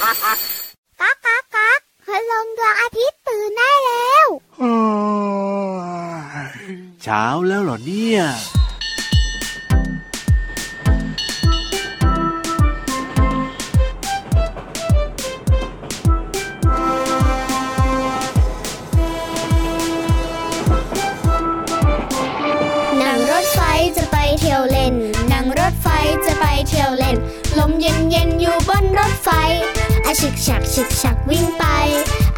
ก๊ากก๊ากก๊ากพระลงดวงอาทิตย์ตื่นได้แล้วเช้าแล้วเหรอเนี่ยอาชิกชักชิกชักวิ่งไป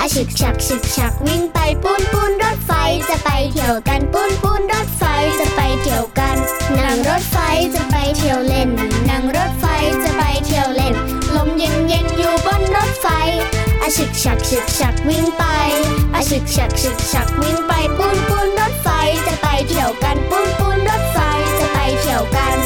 อาชิกชักชิกชักวิ่งไปปูนปูนรถไฟจะไปเที่ยวกันปูนปูนรถไฟจะไปเที่ยวกันนั่งรถไฟจะไปเที่ยวเล่นนั่งรถไฟจะไปเที่ยวเล่นลมเย็นเย็นอยู่บนรถไฟอาชิกชักชิกชักวิ่งไปอาชิกชักชิกชักวิ่งไปปูนปูนรถไฟจะไปเที่ยวกันปูนปูนรถไฟจะไปเที่ยวกัน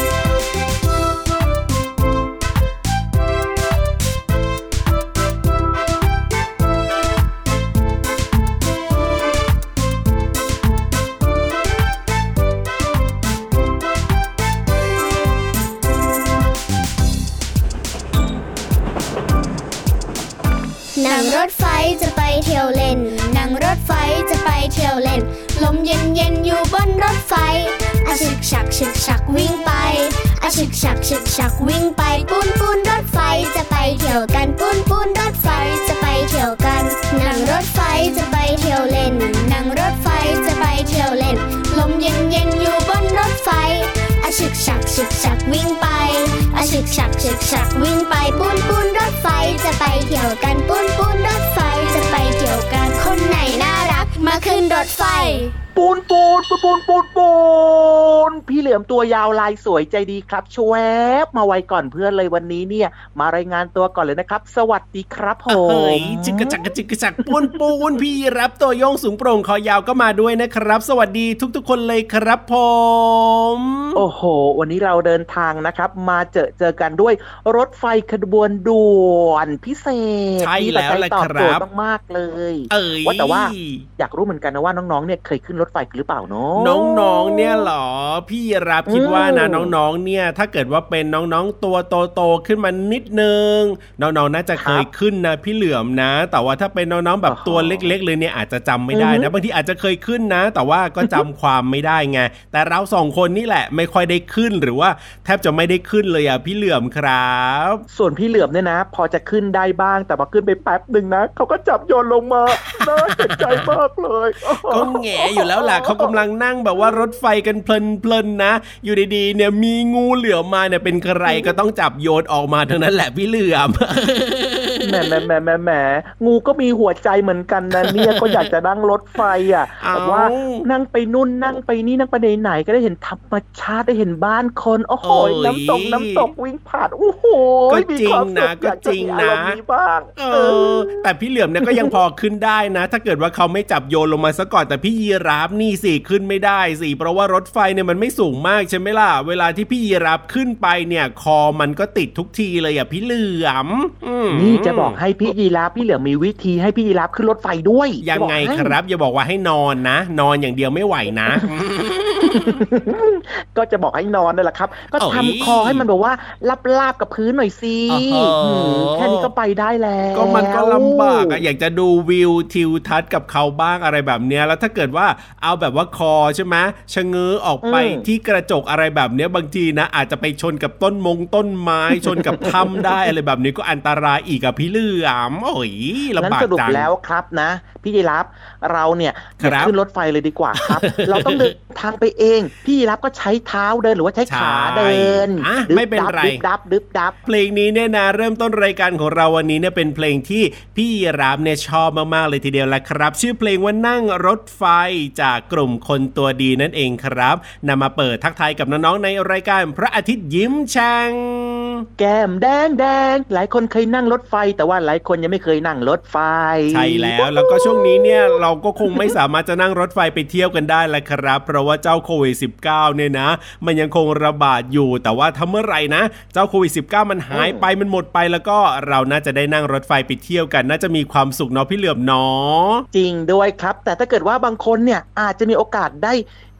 นั่งรถไฟจะไปเที่ยวเล่นนั่งรถไฟจะไปเที่ยวเล่นลมเย็นเย็นอยู่บนรถไฟอาชึกชักชึกชักวิ่งไปอาชึกชักชึกชักวิ่งไปปูนปูนรถไฟจะไปเที่ยวกันปูนปูนรถไฟจะไปเที่ยวกันนั่งรถไฟจะไปเที่ยวเล่นนั่งรถไฟจะไปเที่ยวเล่นลมเย็นเย็นอยู่บนรถไฟอาชึกชักชึกชักวิ่งไปอาชึกชักชึกชักวิ่งไปปูนปูนรถไฟจะไปเที่ยวกันปูนปูนรถไฟจะไปเที่ยวกันคนไหนน่ารักมาขึ้นรถไฟปูนปูนปูนปูนปูนปูนพี่เหลือมตัวยาวลายสวยใจดีครับชวบมาไวก่อนเพื่อนเลยวันนี้เนี่ยมารายงานตัวก่อนเลยนะครับสวัสดีครับผมเฮ้ยจิกกระจักกระจิกกระจักปูนปูนพี่รับตัวโยงสูงโปร่งคอยาวก็มาด้วยนะครับสวัสดีทุกๆคนเลยครับผมโอ้โหวันนี้เราเดินทางนะครับมาเจอกันด้วยรถไฟขบวนด่วนพิเศษใช่แล้วแหละครับมากๆเลยว่าแต่ว่าอยากรู้เหมือนกันนะว่าน้องๆเนี่ยเคยขึ้นรถไฟหรือเปล่าเนาะน้องๆเนี่ยหรอพี่รับคิดว่านะน้องๆเนี่ยถ้าเกิดว่าเป็นน้องๆตัวโตๆขึ้นมานิดนึงน้องๆน่าจะเคยขึ้นนะพี่เหลือมนะแต่ว่าถ้าเป็นน้องๆแบบตัวเล็กๆเลยเนี่ยอาจจะจำไม่ได้นะบางทีอาจจะเคยขึ้นนะแต่ว่าก็จำความไม่ได้ไงแต่เราสองคนนี่แหละไม่ค่อยได้ขึ้นหรือว่าแทบจะไม่ได้ขึ้นเลยอ่ะพี่เหลือมครับส่วนพี่เหลือมเนี่ยนะพอจะขึ้นได้บ้างแต่พอขึ้นไปแป๊บนึงนะเขาก็จับโยนลงมาน่าเจ็บใจมากเลยก็แง่อยู่แล้วล่ะเขากำลังนั่งแบบว่ารถไฟกันเพลินๆนะอยู่ดีๆเนี่ยมีงูเหลือมมาเนี่ยเป็นใครก็ต้องจับโยนออกมาทั้งนั้นแหละพี่เหลือมแหมงูก็มีหัวใจเหมือนกันนะเนี่ยก็อยากจะนั่งรถไฟอ่ะแต่ว่านั่งไปนู่นนั่งไปนี่นั่งไปไหนก็ได้เห็นธรรมชาติได้เห็นบ้านคนโอ้โหน้ำตกวิ่งผ่านโอ้โหก็จริงนะก็จริงนะแต่พี่เหลือมเนี่ยก็ยังพอขึ้นได้นะถ้าเกิดว่าเขาไม่จับโยนลงมาซะก่อนแต่พี่ยีราฟนี่สิขึ้นไม่ได้สิเพราะว่ารถไฟเนี่ยมันไม่สูงมากใช่ไหมล่ะเวลาที่พี่ยีราฟขึ้นไปเนี่ยคอมันก็ติดทุกทีเลยอ่ะพี่เหลือมนี่จะบอกให้พี่ยีราฟพี่เหลือมมีวิธีให้พี่ยีราฟขึ้นรถไฟด้วยยังไงครับอย่าบอกว่าให้นอนนะนอนอย่างเดียวไม่ไหวนะ ก็จะบอกให้นอนนั่นแหละครับก็ทำคอให้มันแบบว่าลับกับพื้นหน่อยสิแค่นี้ก็ไปได้แล้วก็มันก็ลำบากอะอยากจะดูวิวทิวทัศน์กับเขาบ้างอะไรแบบเนี้ยแล้วถ้าเกิดว่าเอาแบบว่าคอใช่ไหมชะเง้อออกไปที่กระจกอะไรแบบเนี้ยบางทีนะอาจจะไปชนกับต้นไม้ชนกับถ้ำได้อะไรแบบนี้ก็อันตรายอีกอะพี่เหลือมโอ้ยลำบากจังสรุปแล้วครับนะพี่ยีรับเราเนี่ยขึ้นรถไฟเลยดีกว่าครับ เราต้องเดินทางไปเองพี่ยีรับก็ใช้เท้าเดินหรือว่าใช้ขาเดินไม่เป็นไรดึบดับเพลงนี้เนี่ยนะเริ่มต้นรายการของเราวันนี้เนี่ยเป็นเพลงที่พี่ยีรับเนี่ยชอบมากๆเลยทีเดียวแหละครับชื่อเพลงว่านั่งรถไฟจากกลุ่มคนตัวดีนั่นเองครับนำมาเปิดทักทายกับน้องๆในรายการพระอาทิตย์ยิ้มช่างแก้มแดงๆหลายคนเคยนั่งรถไฟแต่ว่าหลายคนยังไม่เคยนั่งรถไฟใช่แล้วแล้วก็ช่วงนี้เนี่ยเราก็คงไม่สามารถจะนั่งรถไฟไปเที่ยวกันได้ละครับเพราะว่าเจ้าโควิด -19 เนี่ยนะมันยังคงระบาดอยู่แต่ว่าถ้าเมื่อไหร่นะเจ้าโควิด -19 มันหายไปมันหมดไปแล้วก็เราน่าจะได้นั่งรถไฟไปเที่ยวกันน่าจะมีความสุขเนาะพี่เหลือมเนาะจริงด้วยครับแต่ถ้าเกิดว่าบางคนเนี่ยอาจจะมีโอกาสได้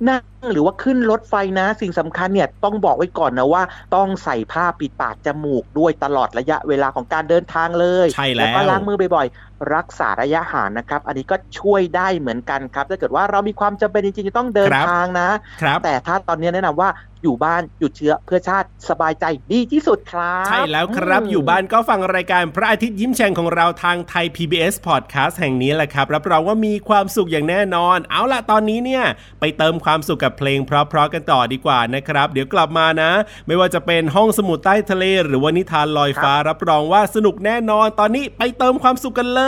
นั่งหรือว่าขึ้นรถไฟนะสิ่งสำคัญเนี่ยต้องบอกไว้ก่อนนะว่าต้องใส่ผ้าปิดปากจมูกด้วยตลอดระยะเวลาของการเดินทางเลยใช่แล้วก็ล้างมือบ่อยๆรักษาระยะห่างนะครับอันนี้ก็ช่วยได้เหมือนกันครับถ้าเกิดว่าเรามีความจำเป็นจริงๆจะต้องเดินทางนะแต่ถ้าตอนนี้แนะนำว่าอยู่บ้านหยุดเชื้อเพื่อชาติสบายใจดีที่สุดครับใช่แล้วครับอยู่บ้านก็ฟังรายการพระอาทิตย์ยิ้มแฉ่งของเราทางไทย PBS Podcast แห่งนี้แหละครับรับรองว่ามีความสุขอย่างแน่นอนเอาล่ะตอนนี้เนี่ยไปเติมความสุขกับเพลงเพราะๆกันต่อดีกว่านะครับเดี๋ยวกลับมานะไม่ว่าจะเป็นห้องสมุดใต้ทะเลหรือว่านิทานลอยฟ้ารับรองว่าสนุกแน่นอนตอนนี้ไปเติมความสุขกันเล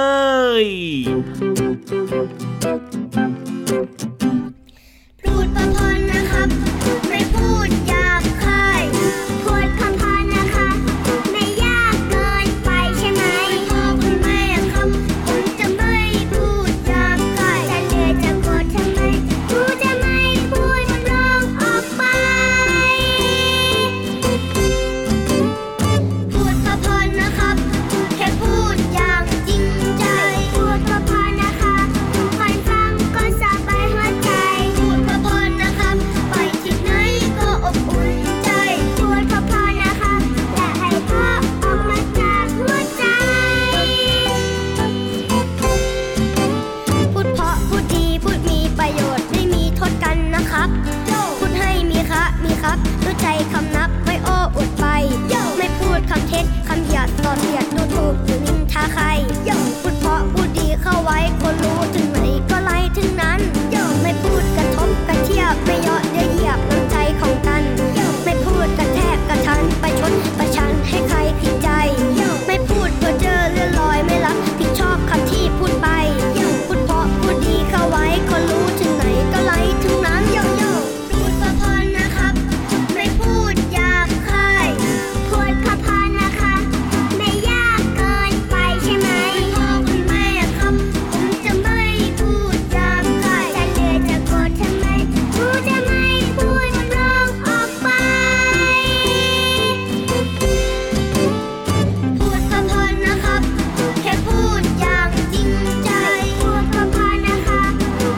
ยพูดประพนนะครับไม่พูดหยาบคายพูดคำพานนะคะไม่ยากเกินไปใช่ไหมพ่อคุณแม่ครับผมจะไม่พูดหยาบคายจะเดือดจะโกรธทำไมกูจะไม่พูดร้องออกไปพูดประพนนะครับแค่พูดอย่างจริงใจพูดประพนนะคะคนฟังก็สบายหัวใจพูดประพนนะครับไปที่ไหนก็อบอุ่นใจพูดประพนนะคะและให้เพราะออกมาจากหัวใจพูดเพราะพูดดีพูดมีประโยชน์ไม่มีโทษกันนะครับพูดให้มีคะมีครับรู้ใจคำนับไม่โอ้อวดไปไม่พูดคำเท็จคำหยาบต่อเสียดดูถูกหรือนินทาใครพูดเพราะพูดดีเข้าไว้คนรู้ถึงไหนก็ไล่ถึงนั้นไม่พูดกระทบกระเทียบไม่เยาะเย้ยเหยียบน้ำใจของกันไม่พูดกระแทกกระทันประชดประชันให้ใครผิดใจไม่พูดเพ้อเจ้อเลื่อนลอยไม่รับผิดชอบคำที่พูดไปพูดเพราะพูดดีเข้าไว้คนรู้ถึงไหนก็ไล่ถึงนั้นพูดประพนนะครับไม่พูดหยาบคายพูดประพนนะคะไม่ยากเกินไปใช่ไหมพ่อคุณแม่ครับผมจะไม่พูดหยาบคายจะเดือดจะโกรธทำไมกูจะไม่พูดร้องออกไปพูดประพนนะครับแค่พูดอย่างจริงใจพูดประพนนะคะ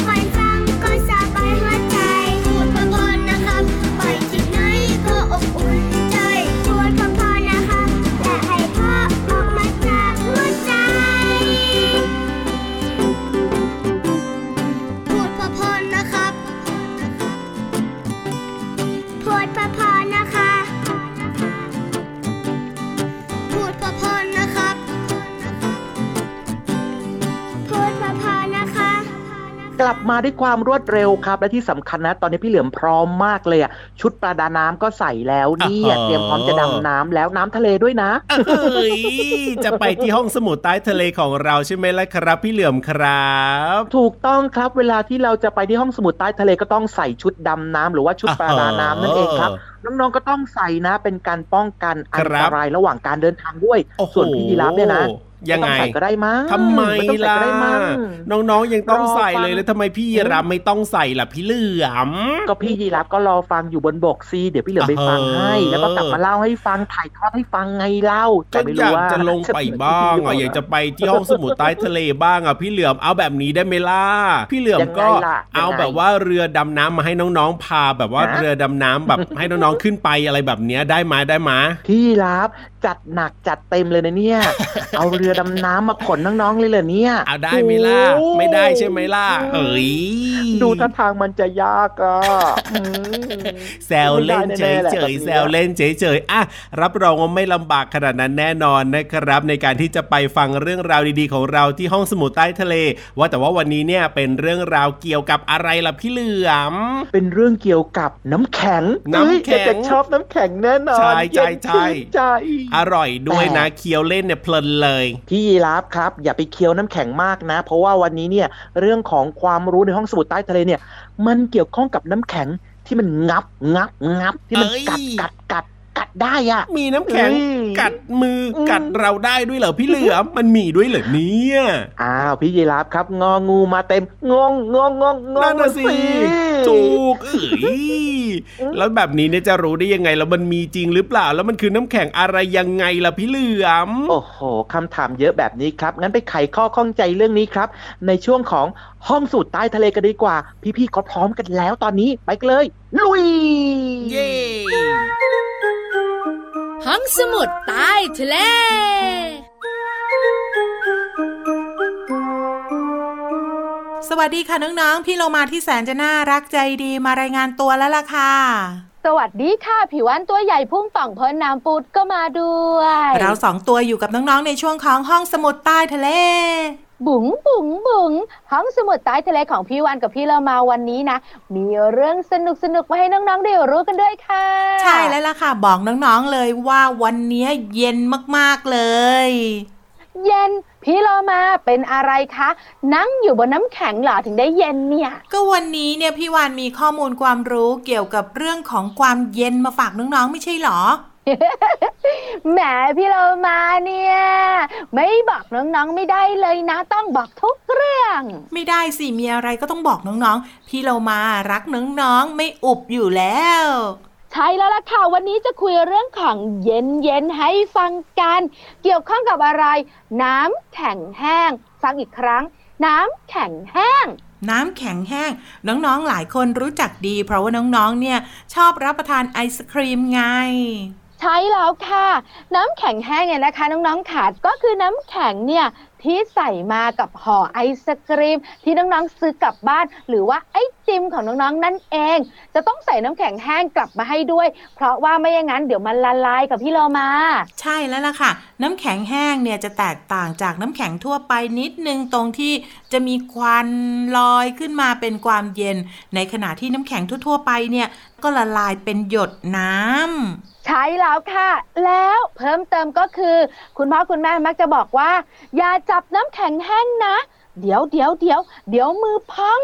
คนฟังก็สบายหัวใจพูดประพนนะครับไปที่ไหนก็อบอุ่นใจพูดประพนนะคะและให้เพราะออกมาจากหัวใจพูดประพนนะครับพูดประพนนะคะพูดประพนนะครับพูดประพนนะคะ กลับมาด้วยความรวดเร็วครับและที่สำคัญนะตอนนี้พี่เหลือมพร้อมมากเลยอะชุดประดาน้ำก็ใส่แล้วเนี่ยเตรียมพร้อมจะดำน้ำแล้วน้ำทะเลด้วยนะเอ้ยจะไปที่ห้องสมุดใต้ทะเลของเราใช่ไหมล่ะครับพี่เหลือมครับถูกต้องครับเวลาที่เราจะไปที่ห้องสมุดใต้ทะเลก็ต้องใส่ชุดดำน้ำหรือว่าชุดประดาน้ำนั่นเองครับน้องๆก็ต้องใส่นะเป็นการป้องกันอันตรายระหว่างการเดินทางด้วยส่วนพี่ยีราฟเนี่ยนะยังไงก็ได้มั้งทำไมล่ะน้องๆยังต้องใส่เลยแล้วทำไมพี่ยีราฟไม่ต้องใส่ล่ะพี่เหลือมก็พี่ยีราฟก็รอฟังอยู่บนบกซีเดี๋ยวพี่เหลือมไปฟังให้แล้วก็กลับมาเล่าให้ฟังถ่ายทอดให้ฟังไงเล่าแต่ไม่รู้ว่าจะลงไปบ้างอ่ะอยากจะไปที่ห้องสมุดใต้ทะเลบ้างอ่ะพี่เหลือมเอาแบบนี้ได้ไหมล่ะพี่เหลือมก็เอาแบบว่าเรือดำน้ำมาให้น้องๆพาแบบว่าเรือดำน้ำแบบให้น้องๆขึ้นไปอะไรแบบนี้ได้ไหมได้ไหมพี่ยีราฟจัดหนักจัดเต็มเลยนะเนี่ยเอาเรือดำน้ำมาขนน้องๆเลยเหรอเนี่ยเอาได้ไหมล่ะไม่ได้ใช่ไหมล่ะเอ้ยดูท่าทางมันจะยากอ่ะแซวเล่นเฉยๆแซวเล่นเฉยๆอ่ะรับรองว่าไม่ลำบากขนาดนั้นแน่นอนนะครับในการที่จะไปฟังเรื่องราวดีๆของเราที่ห้องสมุดใต้ทะเลว่าแต่ว่าวันนี้เนี่ยเป็นเรื่องราวเกี่ยวกับอะไรล่ะพี่เหลือมเป็นเรื่องเกี่ยวกับน้ำแข็งจะชอบน้ำแข็งแน่นอนใช่อร่อยด้วยนะเคี้ยวเล่นเนี่ยเพลินเลยพี่ยีราฟครับอย่าไปเคี้ยวน้ำแข็งมากนะเพราะว่าวันนี้เนี่ยเรื่องของความรู้ในห้องสมุดใต้ทะเลเนี่ยมันเกี่ยวข้องกับน้ำแข็งที่มันงับที่มันกัด กัดได้อ่ะมีน้ำแข็งกัดมือกัดเราได้ด้วยเหรอพี่เหลือมมันมีด้วยเหรอเนี่ยอ้าวพี่ยีราฟครับงองูมาเต็มงงงงงงนั่นน่ะสิจุกเอ้ยแล้วแบบนี้เนี่ยจะรู้ได้ยังไงแล้วมันมีจริงหรือเปล่าแล้วมันคือน้ำแข็งอะไรยังไงล่ะพี่เหลือมโอ้โหคำถามเยอะแบบนี้ครับงั้นไปไขข้อข้องใจเรื่องนี้ครับในช่วงของห้องสูตรใต้ทะเลกันดีกว่าพี่ๆก็พร้อมกันแล้วตอนนี้ไปกันเลยลุยเย้ห้องสมุดใต้ทะเลสวัสดีค่ะน้องๆพี่เรามาที่แสนจะน่ารักใจดีมารายงานตัวแล้วล่ะค่ะสวัสดีค่ะผิววันตัวใหญ่พุ่งป่องพ้นน้ำปูดก็มาด้วยเราสองตัวอยู่กับน้องๆในช่วงของห้องสมุดใต้ทะเลบุ๋งบุ๋งบุ๋งห้องสมุดใต้ทะเลของพี่วันกับพี่เรามาวันนี้นะมีเรื่องสนุกสนุกมาให้น้องๆได้รู้กันด้วยค่ะใช่แล้วล่ะค่ะบอกน้องๆเลยว่าวันนี้เย็นมากๆเลยเย็นพี่โลมาเป็นอะไรคะนั่งอยู่บนน้ำแข็งเหรอถึงได้เย็นเนี่ยก็วันนี้เนี่ยพี่วานมีข้อมูลความรู้เกี่ยวกับเรื่องของความเย็นมาฝากน้องๆไม่ใช่หรอ แหมพี่โลมาเนี่ยไม่บอกน้องๆไม่ได้เลยนะต้องบอกทุกเรื่องไม่ได้สิมีอะไรก็ต้องบอกน้องๆพี่โลมารักน้องๆไม่อุบอยู่แล้วใช่แล้วล่ะค่ะวันนี้จะคุยเรื่องของเย็นๆให้ฟังกันเกี่ยวข้องกับอะไรน้ำแข็งแห้งฟังอีกครั้งน้ำแข็งแห้งน้ำแข็งแห้งน้องๆหลายคนรู้จักดีเพราะว่าน้องๆเนี่ยชอบรับประทานไอศครีมไงใช่แล้วค่ะน้ำแข็งแห้งเนี่ยนะคะน้องๆขาดก็คือน้ำแข็งเนี่ยที่ใส่มากับห่อไอศกรีมที่น้องๆซื้อกลับบ้านหรือว่าไอติมของน้องๆนั่นเองจะต้องใส่น้ำแข็งแห้งกลับมาให้ด้วยเพราะว่าไม่อย่างนั้นเดี๋ยวมันละลายกับพี่โลมาใช่แล้วล่ะค่ะน้ำแข็งแห้งเนี่ยจะแตกต่างจากน้ำแข็งทั่วไปนิดนึงตรงที่จะมีควันลอยขึ้นมาเป็นความเย็นในขณะที่น้ำแข็งทั่วๆไปเนี่ยก็ละลายเป็นหยดน้ำใช่แล้วค่ะแล้วเพิ่มเติมก็คือคุณพ่อคุณแม่มักจะบอกว่าอย่าจับน้ำแข็งแห้งนะเดี๋ยวมือพัง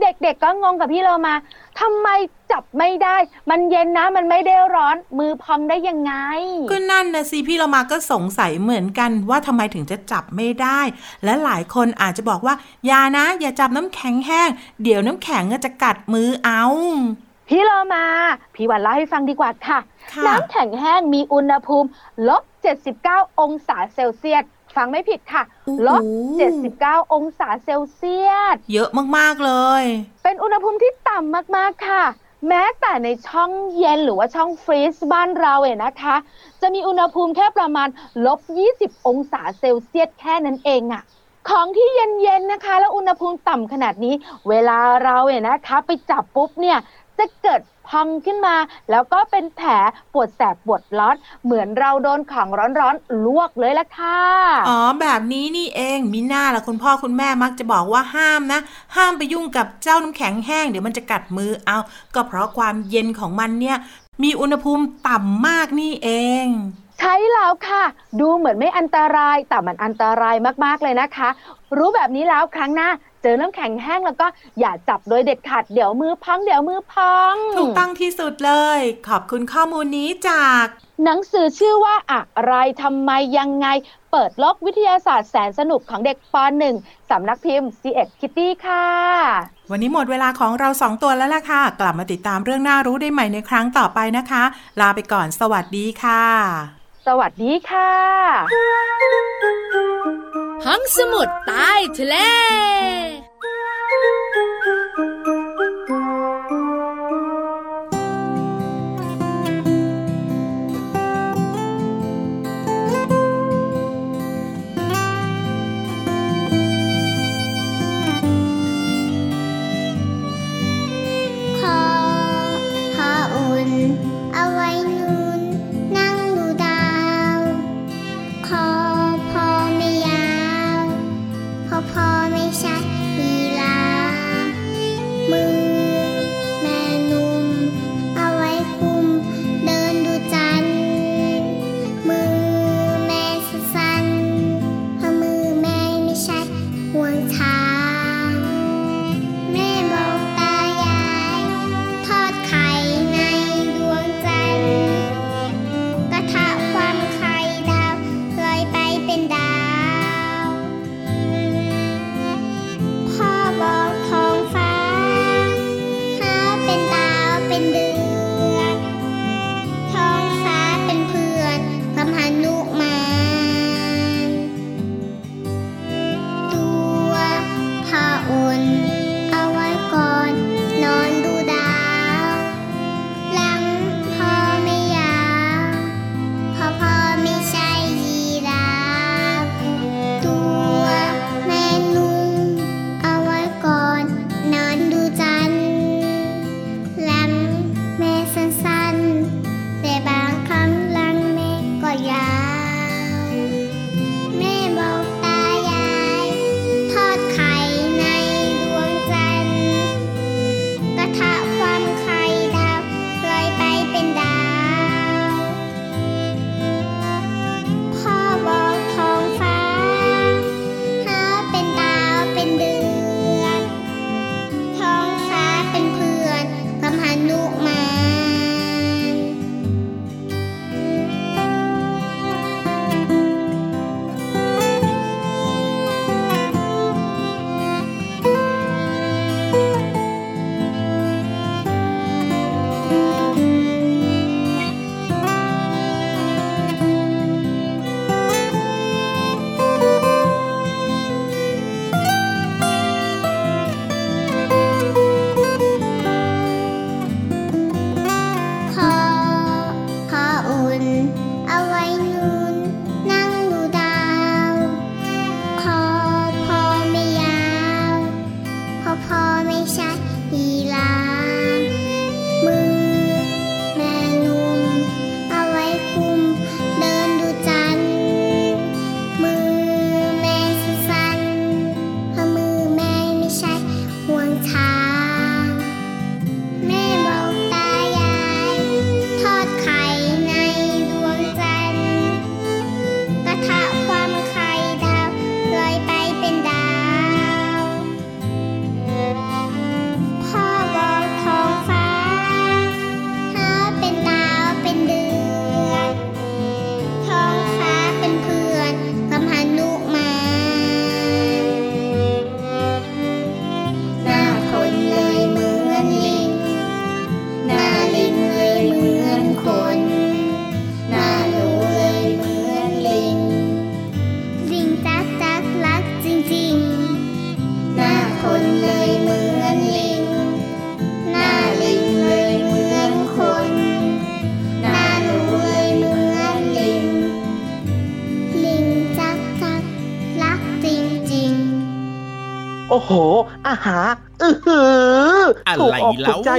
เด็กๆก็งงกับพี่เรามาทำไมจับไม่ได้มันเย็นนะมันไม่ได้ร้อนมือพองได้ยังไงก็นั่นนะสิพี่เรามาก็สงสัยเหมือนกันว่าทำไมถึงจะจับไม่ได้และหลายคนอาจจะบอกว่าอย่านะอย่าจับน้ำแข็งแห้งเดี๋ยวน้ำแข็งจะกัดมือเอาพี่เรามาพี่วันเล่าให้ฟังดีกว่าค่ะน้ำแข็งแห้งมีอุณหภูมิลบ79องศาเซลเซียสฟังไม่ผิดค่ะลบ79องศาเซลเซียสเยอะมากๆเลยเป็นอุณหภูมิที่ต่ำมากๆค่ะแม้แต่ในช่องเย็นหรือว่าช่องฟรีซบ้านเราเนี่ยนะคะจะมีอุณหภูมิแค่ประมาณลบ20องศาเซลเซียสแค่นั้นเองอะของที่เย็นๆนะคะแล้วอุณหภูมิต่ำขนาดนี้เวลาเราเนี่ยนะคะไปจับปุ๊บเนี่ยจะเกิดพองขึ้นมาแล้วก็เป็นแผลปวดแสบปวดร้อนเหมือนเราโดนของร้อนๆลวกเลยล่ะค่ะอ๋อแบบนี้นี่เองมีหน้าล่ะคุณพ่อคุณแม่มักจะบอกว่าห้ามนะห้ามไปยุ่งกับเจ้าน้ำแข็งแห้งเดี๋ยวมันจะกัดมือเอาก็เพราะความเย็นของมันเนี่ยมีอุณหภูมิต่ำมากนี่เองใช่แล้วค่ะดูเหมือนไม่อันตรายแต่มันอันตรายมากๆเลยนะคะรู้แบบนี้แล้วครั้งหน้าเจอน้ำแข็งแห้งแล้วก็อย่าจับโดยเด็ดขาดเดี๋ยวมือพังถูกต้องที่สุดเลยขอบคุณข้อมูลนี้จากหนังสือชื่อว่าอะไรทำไมยังไงเปิดโลกวิทยาศาสตร์แสนสนุกของเด็กป .1 สำนักพิมพ์ C.X. Kitty ค่ะวันนี้หมดเวลาของเรา2ตัวแล้วล่ะค่ะกลับมาติดตามเรื่องน่ารู้ได้ใหม่ในครั้งต่อไปนะคะลาไปก่อนสวัสดีค่ะสวัสดีค่ะห้องสมุดใต้ทะเลพ่อไม่ชัด อ้โหอาหาถูกอกถูกใจ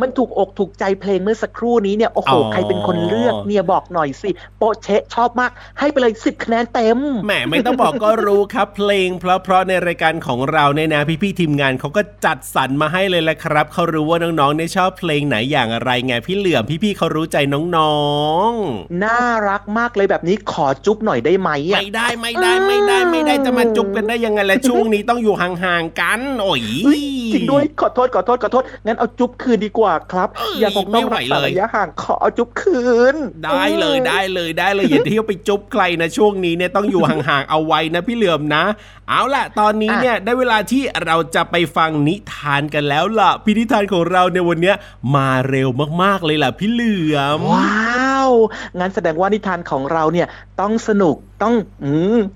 มันถูกอกถูกใจเพลงเมื่อสักครู่นี้เนี่ยโอ้โหใครเป็นคนเลือกเนี่ยบอกหน่อยสิโปเชะชอบมากให้ไปเลย10คะแนนเต็มแหมไม่ต้องบอกก็รู้ครับเพลงเพราะในรายการของเราเนี่ยนะพี่ๆทีมงานเขาก็จัดสรรมาให้เลยละครับเขารู้ว่าน้องๆเนี่ยชอบเพลงไหนอย่างไรไงพี่เหลื่อมพี่ๆเขารู้ใจน้องๆน่ารักมากเลยแบบนี้ขอจุ๊บหน่อยได้ไหมอ่ะไม่ได้จะมาจุ๊บกันได้ยังไงล่ะช่วงนี้ต้องอยู่ห่างๆกันโอ้ยจริงด้วยขอโทษงั้นเอาจุ๊บคืนดีกว่าครับอย่าคงต้องรักษาระยะห่างขอเอาจุ๊บคืนได้เลยอย่าเที่ยวไปจุ๊บใครนะช่วงนี้เนี่ยต้องอยู่ห่างๆเอาไว้นะพี่เหลื่อมนะเอาล่ะตอนนี้เนี่ยได้เวลาที่เราจะไปฟังนิทานกันแล้วล่ะพี่นิทานของเราในวันนี้มาเร็วมากๆเลยล่ะพี่เหลื่อมว้าวงั้นแสดงว่านิทานของเราเนี่ยต้องสนุกต้อง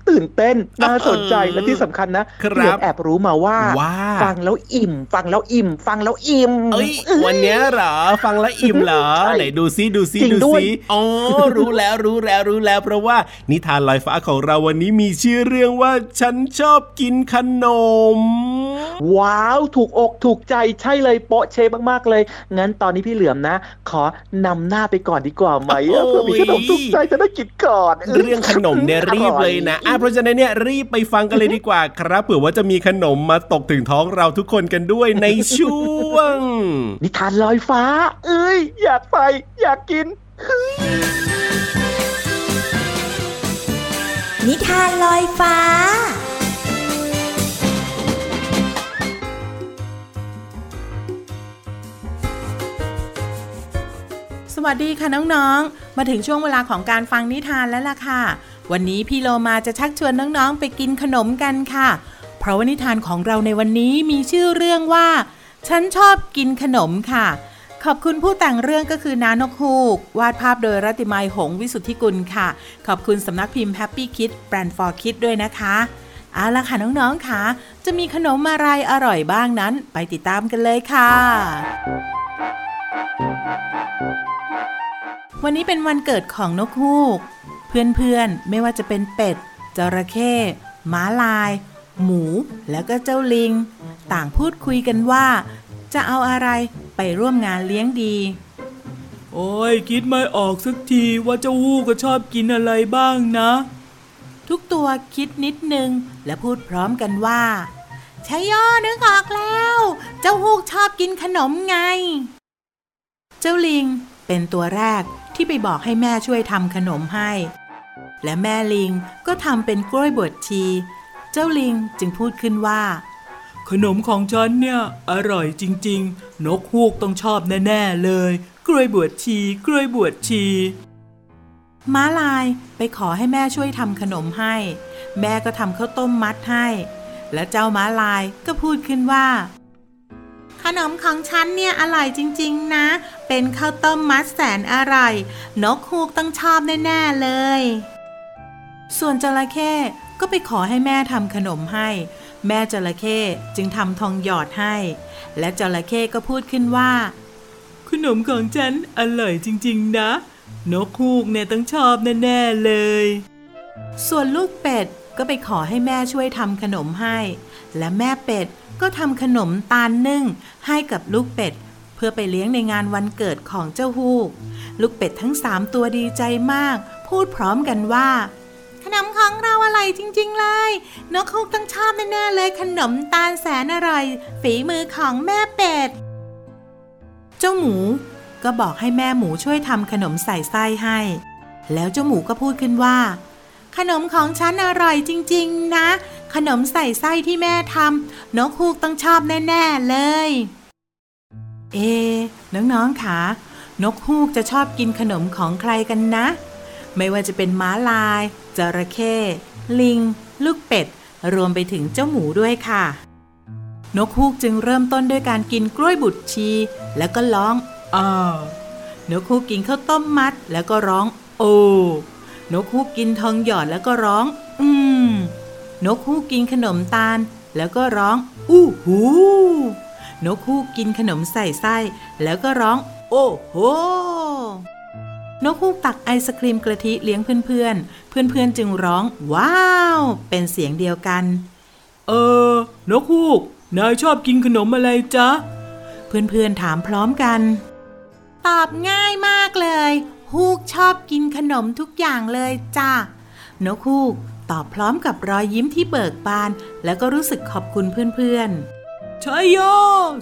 ตื่นเต้นน่าสนใจและที่สำคัญนะพี่เหลื่อมแอบรู้มาว่าฟังแล้วอิ่มเอ้ยวันนี้เหรอฟังแล้วอิ่มเหรอไหนดูซิอ๋อรู้แล้วเพราะว่านิทานลอยฟ้าของเราวันนี้มีชื่อเรื่องว่าฉันชอบกินขนมว้าวถูกอกถูกใจใช่เลยโป๊ะเชฟมากๆเลยงั้นตอนนี้พี่เหลื่อมนะขอนำหน้าไปก่อนดีกว่าไหมเพื่อมีขนมถูกใจจะได้กินก่อนเรื่องขนมเนี่ยรีบเลยนะเพราะฉะนั้นเนี่ยรีบไปฟังกันเลยดีกว่าครับเผื่อว่าจะมีขนมมาตกถึงท้องเราทุกคนกันด้วยในช่วงนิทานลอยฟ้าเอ้ยอยากไปอยากกินนิทานลอยฟ้าสวัสดีค่ะน้องๆมาถึงช่วงเวลาของการฟังนิทานแล้วล่ะค่ะวันนี้พี่โลมาจะชักชวนน้องๆไปกินขนมกันค่ะเพราะว่านิทานของเราในวันนี้มีชื่อเรื่องว่าฉันชอบกินขนมค่ะขอบคุณผู้แต่งเรื่องก็คือนานกฮูกวาดภาพโดยรัติมัยหงส์วิสุทธิกุลค่ะขอบคุณสำนักพิมพ์ Happy Kids Brand for Kids ด้วยนะคะเอาล่ะค่ะน้องๆค่ะจะมีขนมอะไรอร่อยบ้างนั้นไปติดตามกันเลยค่ะวันนี้เป็นวันเกิดของนกฮูกเพื่อนๆไม่ว่าจะเป็นเป็ดจระเข้ม้าลายหมูแล้วก็เจ้าลิงต่างพูดคุยกันว่าจะเอาอะไรไปร่วมงานเลี้ยงดีโอ้ยคิดไม่ออกสักทีว่าเจ้าฮูกก็ชอบกินอะไรบ้างนะทุกตัวคิดนิดนึงและพูดพร้อมกันว่าชัยโยนึกออกแล้วเจ้าฮูกชอบกินขนมไงเจ้าลิงเป็นตัวแรกที่ไปบอกให้แม่ช่วยทำขนมให้และแม่ลิงก็ทำเป็นกล้วยบวชชีเจ้าลิงจึงพูดขึ้นว่าขนมของฉันเนี่ยอร่อยจริงๆนกฮูกต้องชอบแน่ๆเลยกล้วยบวชชีกล้วยบวชชีม้าลายไปขอให้แม่ช่วยทำขนมให้แม่ก็ทำข้าวต้มมัดให้และเจ้าม้าลายก็พูดขึ้นว่าขนมของฉันเนี่ยอร่อยจริงๆนะเป็นข้าวต้มมัดแสนอร่อยนกฮูกต้องชอบแน่ๆเลยส่วนจระเข้ก็ไปขอให้แม่ทำขนมให้แม่จระเข้จึงทำทองหยอดให้และจระเข้ก็พูดขึ้นว่าขนมของฉันอร่อยจริงๆนะนกฮูกเนี่ยต้องชอบแน่ๆเลยส่วนลูกเป็ดก็ไปขอให้แม่ช่วยทำขนมให้และแม่เป็ดก็ทำขนมตาลนึ่งให้กับลูกเป็ดเพื่อไปเลี้ยงในงานวันเกิดของเจ้าฮูกลูกเป็ดทั้ง3ตัวดีใจมากพูดพร้อมกันว่าขนมของเราอร่อยจริงๆเลยนกฮูกต้องชอบแน่ๆเลยขนมตาลแสนอร่อยฝีมือของแม่เป็ดเจ้าหมูก็บอกให้แม่หมูช่วยทำขนมใส่ไส้ให้แล้วเจ้าหมูก็พูดขึ้นว่าขนมของฉันอร่อยจริงๆนะขนมใส่ไส้ที่แม่ทำนกฮูกต้องชอบแน่ๆเลยเอ๊น้องๆค่ะนกฮูกจะชอบกินขนมของใครกันนะไม่ว่าจะเป็นม้าลายจระเข้ลิงลูกเป็ดรวมไปถึงเจ้าหมูด้วยค่ะนกฮูกจึงเริ่มต้นด้วยการกินกล้วยบวชชีแล้วก็ร้องอ้านกฮูกกินข้าวต้มมัดแล้วก็ร้องโอนกฮูกกินทองหยอดแล้วก็ร้องนกฮูกกินขนมตาลแล้วก็ร้องอู้หูนกฮูกกินขนมใส่ไส้แล้วก็ร้องโอ้โหนกฮูกตักไอศกรีมกะทิเลี้ยงเพื่อนๆจึงร้องว้าวเป็นเสียงเดียวกัน นกฮูกนายชอบกินขนมอะไรจ๊ะเพื่อนๆถามพร้อมกันตอบง่ายมากเลยฮูกชอบกินขนมทุกอย่างเลยจ้ะนกฮูกตอบพร้อมกับรอยยิ้มที่เบิกบานแล้วก็รู้สึกขอบคุณเพื่อนๆชัยโย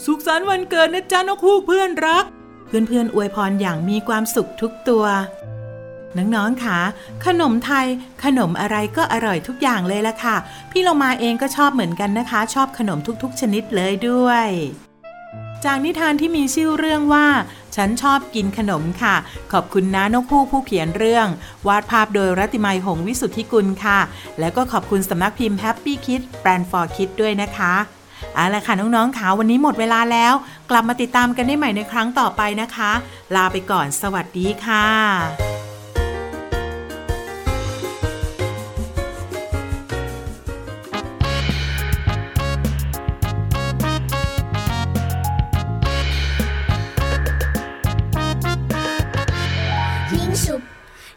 สุขสันต์วันเกิดนะจ๊ะนกฮูกเพื่อนรักเพื่อนๆอวยพรอย่างมีความสุขทุกตัวน้องๆค่ะขนมไทยขนมอะไรก็อร่อยทุกอย่างเลยล่ะค่ะพี่โลมาเองก็ชอบเหมือนกันนะคะชอบขนมทุกๆชนิดเลยด้วยจากนิทานที่มีชื่อเรื่องว่าฉันชอบกินขนมค่ะขอบคุณน้านกฮูกผู้เขียนเรื่องวาดภาพโดยรัติมัยหงส์วิสุทธิกุลค่ะแล้วก็ขอบคุณสำนักพิมพ์ Happy Kids Brand for Kids ด้วยนะคะเอาล่ะค่ะน้องๆค่ะวันนี้หมดเวลาแล้วกลับมาติดตามกันได้ใหม่ในครั้งต่อไปนะคะลาไปก่อนสวัสดีค่ะ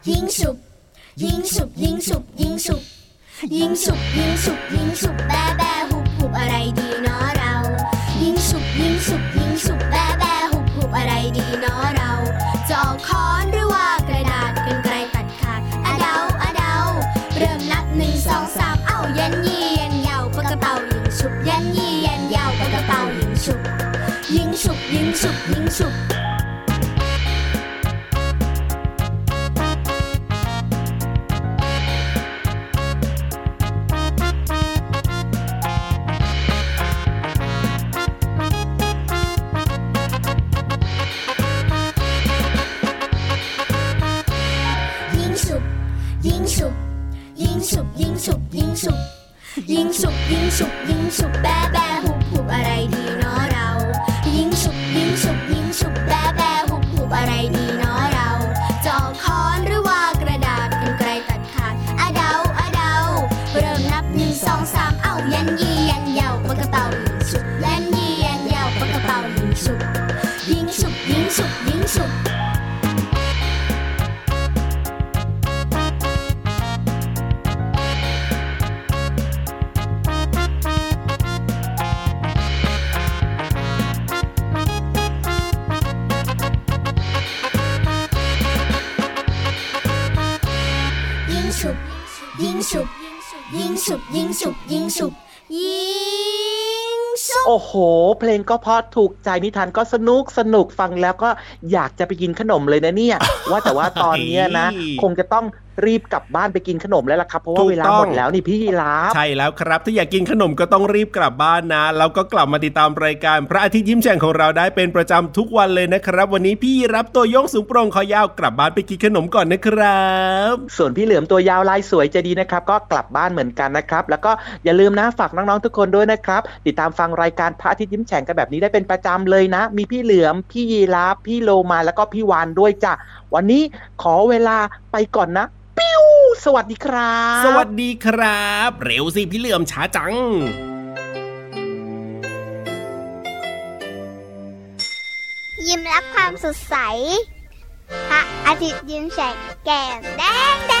ยิงสุบยิงสุบยิงสุบแบแบหุบหุบอะไรดีเนาะเรายิงสุบยิงสุบยิงสุบแบแบหุบหุบอะไรดีเนาะเราจะเอาค้อนหรือว่ากระดาษกันไกลตัดขาดอะเดาอะเดาเริ่มนับหนึ่งสองสามเอ้ายันยี่ยันยาวปะกระเป๋ายิงสุบยันยี่ยันยาวปะกระเป๋ายิงสุบยิงสุบยิงสุบยิงสุบยิงสุบยิงสุบยิงสุบแบแบหุบหุบอะไรดีเนาะเรายิงสุบยิงสุบยิงสุบแบแบหุบหุบอะไรดีเนาะเราจอกค้อนหรือว่ากระดาษกันไกลตัดขาดอะเดาอะเดาเริ่มนับหนึ่งสองสามเอ้ายันยี่ยันยาวปะกระเป๋ายิงสุบยันยี่ยันยาวปะกระเป๋ายิงสุบยิงสุบยิงสุบยิงสุบยิงสุบยิงสุบยิงสุบโอ้โหเพลงก็เพราะถูกใจนิทานก็สนุกฟังแล้วก็อยากจะไปกินขนมเลยนะเนี่ยว่าแต่ว่าตอนนี้นะคงจะต้องรีบกลับบ้านไปกินขนมแล้วล่ะครับเพราะว่าเวลาหมดแล้วนี่พี่ยีราฟใช่แล้วครับถ้าอยากกินขนมก็ต้องรีบกลับบ้านนะแล้วก็กลับมาติดตามรายการพระอาทิตย์ยิ้มแฉ่งของเราได้เป็นประจำทุกวันเลยนะครับวันนี้พี่ยีราฟตัวโยงสูงโปร่งคอยาวกลับบ้านไปกินขนมก่อนนะครับส่วนพี่เหลือมตัวยาวลายสวยใจดีนะครับก็กลับบ้านเหมือนกันนะครับแล้วก็อย่าลืมนะฝากน้องๆทุกคนด้วยนะครับติดตามฟังรายการพระอาทิตย์ยิ้มแฉ่งกันแบบนี้ได้เป็นประจำเลยนะมีพี่เหลือมพี่ยีราฟพี่โลมาแล้วก็พี่วานด้วยจ้ะวันนี้ขอเวลาไปก่อนนะสวัสดีครับสวัสดีครับเร็วสิพี่เหลือมช้าจังยิ้มรับความสดใสพระอาทิตย์ยิ้มแฉกแก้มแดง